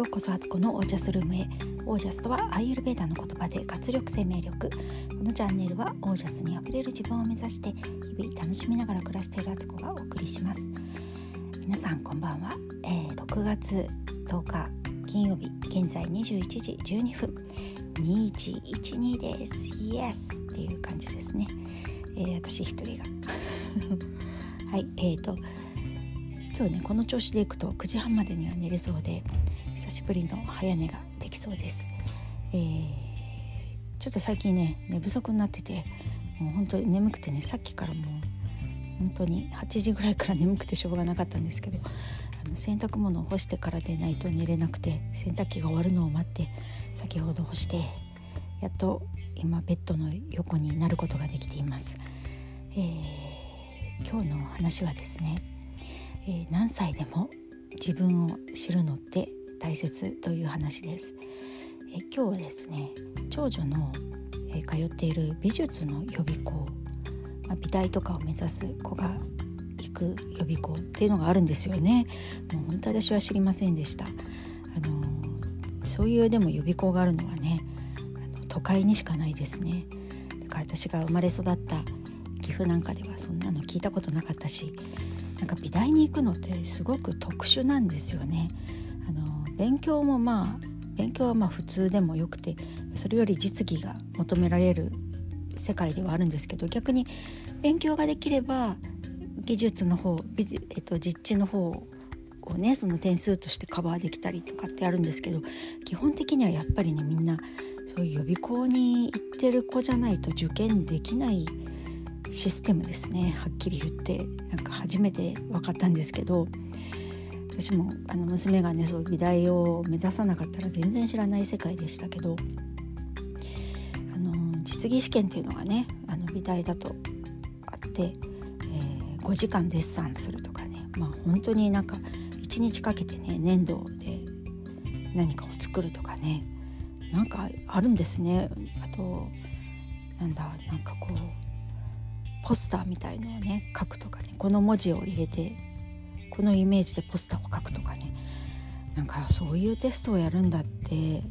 ようこそアツコのオージャスルームへ。オージャスとはアーユルヴェーダの言葉で活力、生命力。このチャンネルはオージャスにあふれる自分を目指して日々楽しみながら暮らしているアツコがお送りします。皆さんこんばんは、6月10日金曜日、現在21時12分、2112です。イエスっていう感じですね。私一人がはい、今日ね、この調子でいくと9時半までには寝れそうで、久しぶりの早寝ができそうです。ちょっと最近ね、寝不足になってて、もう本当に眠くてね、さっきからもう本当に8時ぐらいから眠くてしょうがなかったんですけど、洗濯物を干してからでないと寝れなくて、洗濯機が終わるのを待って先ほど干して、やっと今ベッドの横になることができています。今日の話はですね、何歳でも自分を知るのって大切という話です。今日はですね、長女の、通っている美術の予備校、美大とかを目指す子が行く予備校っていうのがあるんですよね。もう本当私は知りませんでした。そういうでも予備校があるのはね、都会にしかないですね。だから私が生まれ育った岐阜なんかではそんなの聞いたことなかったし、なんか美大に行くのってすごく特殊なんですよね。勉強は普通でもよくて、それより実技が求められる世界ではあるんですけど、逆に勉強ができれば技術の方、実地の方をね、その点数としてカバーできたりとかってあるんですけど、基本的にはやっぱりね、みんなそういう予備校に行ってる子じゃないと受験できないシステムですね。はっきり言ってなんか初めて分かったんですけど、私も娘がね、そう美大を目指さなかったら全然知らない世界でしたけど、実技試験っていうのがね、美大だとあって、5時間デッサンするとかね、本当になんか1日かけてね、粘土で何かを作るとかね、なんかあるんですね。あとなんかこうポスターみたいのをね書くとかね、この文字を入れてこのイメージでポスターを書くとかね、なんかそういうテストをやるんだってい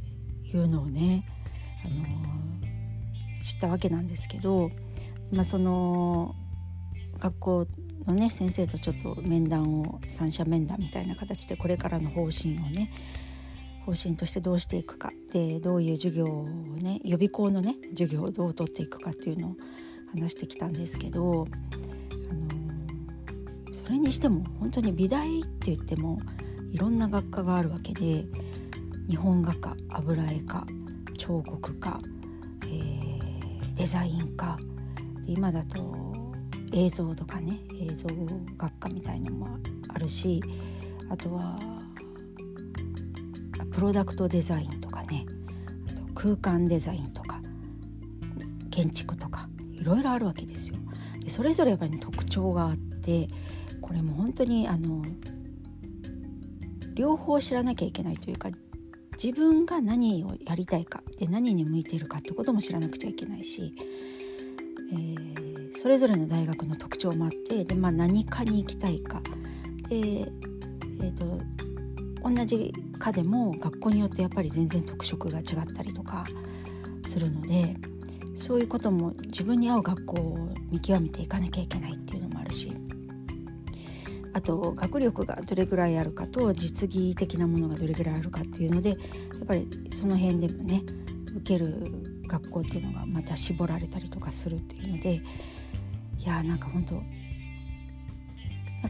うのをね、知ったわけなんですけど、その学校のね先生とちょっと面談を、三者面談みたいな形でこれからの方針としてどうしていくかで、どういう授業をね、予備校のね授業をどう取っていくかっていうのを話してきたんですけど、それにしても本当に美大って言ってもいろんな学科があるわけで、日本画科、油絵科、彫刻科、デザイン科、今だと映像とかね、映像学科みたいのもあるし、あとはプロダクトデザインとかね、あと空間デザインとか建築とかいろいろあるわけですよ。でそれぞれやっぱり、ね、特徴があって、これも本当に両方知らなきゃいけないというか、自分が何をやりたいかで何に向いているかってことも知らなくちゃいけないし、それぞれの大学の特徴もあって、で、何科に行きたいかで、同じ科でも学校によってやっぱり全然特色が違ったりとかするので、そういうことも自分に合う学校を見極めていかなきゃいけないっていうのもあるし、あと学力がどれぐらいあるかと実技的なものがどれぐらいあるかっていうので、やっぱりその辺でもね受ける学校っていうのがまた絞られたりとかするっていうので、いやーなんか本当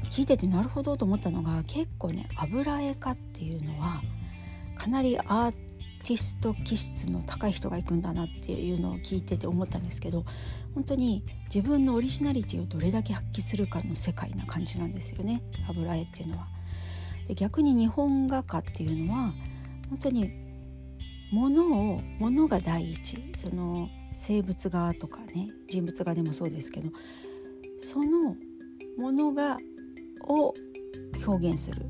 聞いててなるほどと思ったのが、結構ね油絵科っていうのはかなりアーティスト気質の高い人が行くんだなっていうのを聞いてて思ったんですけど、本当に自分のオリジナリティをどれだけ発揮するかの世界な感じなんですよね、油絵っていうのは。で逆に日本画家っていうのは本当に物が第一、その生物画とかね、人物画でもそうですけど、その物がを表現するっ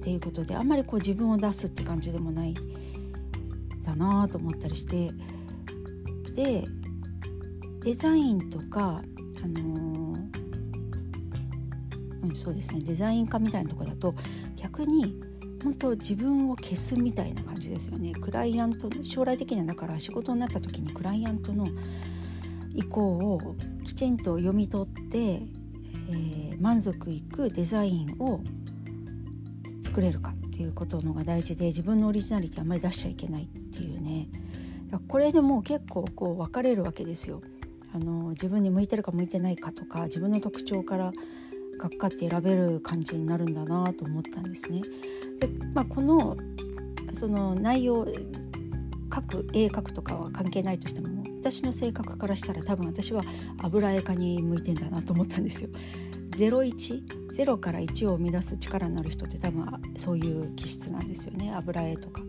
ていうことで、あんまりこう自分を出すって感じでもないだなと思ったりして、でデザインとか、デザイン科みたいなところだと逆に本当自分を消すみたいな感じですよね。クライアント、将来的にはだから仕事になった時にクライアントの意向をきちんと読み取って、満足いくデザインを作れるかっていうことのが大事で、自分のオリジナリティあんまり出しちゃいけないっていうね。これでもう結構こう分かれるわけですよ。自分に向いてるか向いてないかとか、自分の特徴からがっかって選べる感じになるんだなと思ったんですね。で、その内容絵描くとかは関係ないとしても、私の性格からしたら多分私は油絵家に向いてんだなと思ったんですよ。0から1を生み出す力になる人って多分そういう気質なんですよね。油絵とか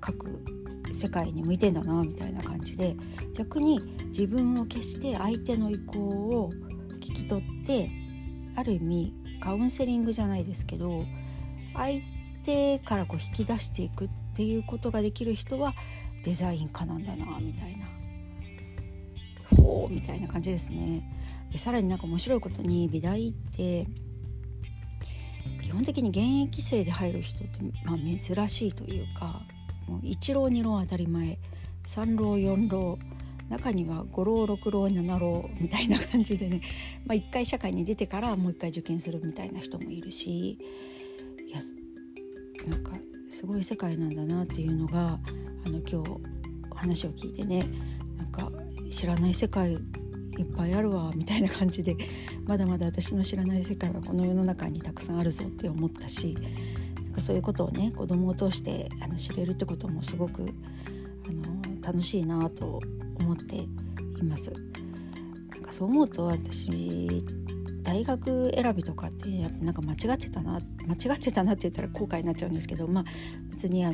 描く世界に向いてんだなみたいな感じで、逆に自分を消して相手の意向を聞き取って、ある意味カウンセリングじゃないですけど、相手からこう引き出していくっていうことができる人はデザイン家なんだなみたいな、ほうみたいな感じですね。でさらになんか面白いことに、美大って基本的に現役生で入る人って、珍しいというか、もう1浪2浪当たり前、3浪4浪、中には5浪6浪7浪みたいな感じでね、1回社会に出てからもう1回受験するみたいな人もいるし、いやなんかすごい世界なんだなっていうのが今日話を聞いてね、なんか知らない世界いっぱいあるわみたいな感じで、まだまだ私の知らない世界はこの世の中にたくさんあるぞって思ったし、なんかそういうことをね、子供を通して知れるってこともすごく楽しいなと思っています。なんかそう思うと、私大学選びとかってなんか間違ってたなって言ったら後悔になっちゃうんですけど、別に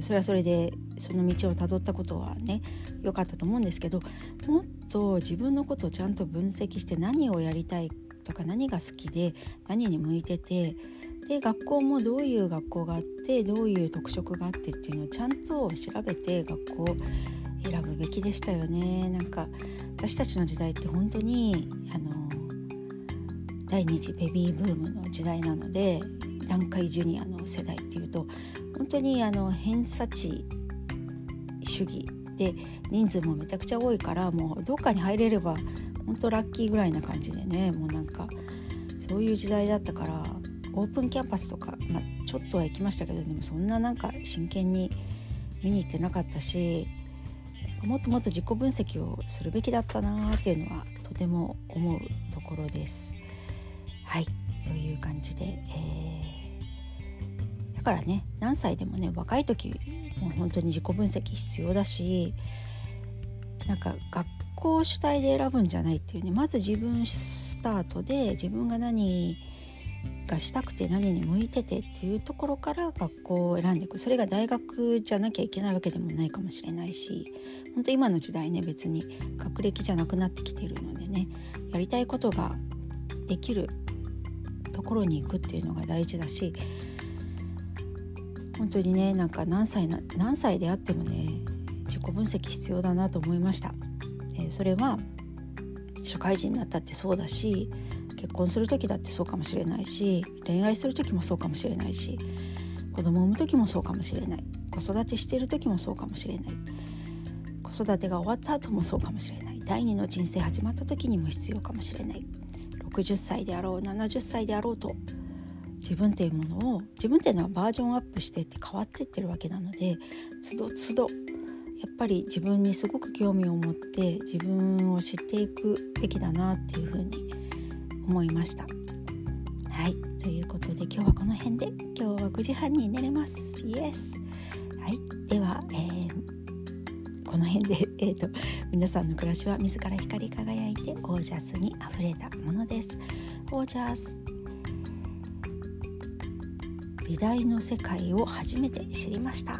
それはそれでその道をたどったことはね良かったと思うんですけど、もっと自分のことをちゃんと分析して、何をやりたいとか、何が好きで何に向いてて、で学校もどういう学校があって、どういう特色があってっていうのをちゃんと調べて学校を選ぶべきでしたよね。なんか私たちの時代って本当に第2次ベビーブームの時代なので、団塊ジュニアの世代っていうと本当に偏差値主義で、人数もめちゃくちゃ多いから、もうどっかに入れれば本当ラッキーぐらいな感じでね、もうなんかそういう時代だったから、オープンキャンパスとか、ちょっとは行きましたけど、でもそんななんか真剣に見に行ってなかったし、もっともっと自己分析をするべきだったなっていうのはとても思うところです。はい、という感じで、だからね、何歳でもね、若い時もう本当に自己分析必要だし、なんか学校主体で選ぶんじゃないっていうね、まず自分スタートで、自分が何がしたくて何に向いててっていうところから学校を選んでいく。それが大学じゃなきゃいけないわけでもないかもしれないし、本当今の時代ね、別に学歴じゃなくなってきているのでね、やりたいことができるところに行くっていうのが大事だし、本当にね、なんか何歳であってもね、自己分析必要だなと思いました。それは社会人になったってそうだし、結婚する時だってそうかもしれないし、恋愛する時もそうかもしれないし、子供を産む時もそうかもしれない、子育てしている時もそうかもしれない、子育てが終わった後もそうかもしれない、第二の人生始まった時にも必要かもしれない、60歳であろう70歳であろうと、自分っていうのはバージョンアップしてって変わってってるわけなので、つどつどやっぱり自分にすごく興味を持って自分を知っていくべきだなっていうふうに思いました。はい、ということで今日はこの辺で、今日は9時半に寝れます。イエス。はい、では、この辺で、皆さんの暮らしは自ら光り輝いてオージャスにあふれたものです。オージャス、美大の世界を初めて知りました。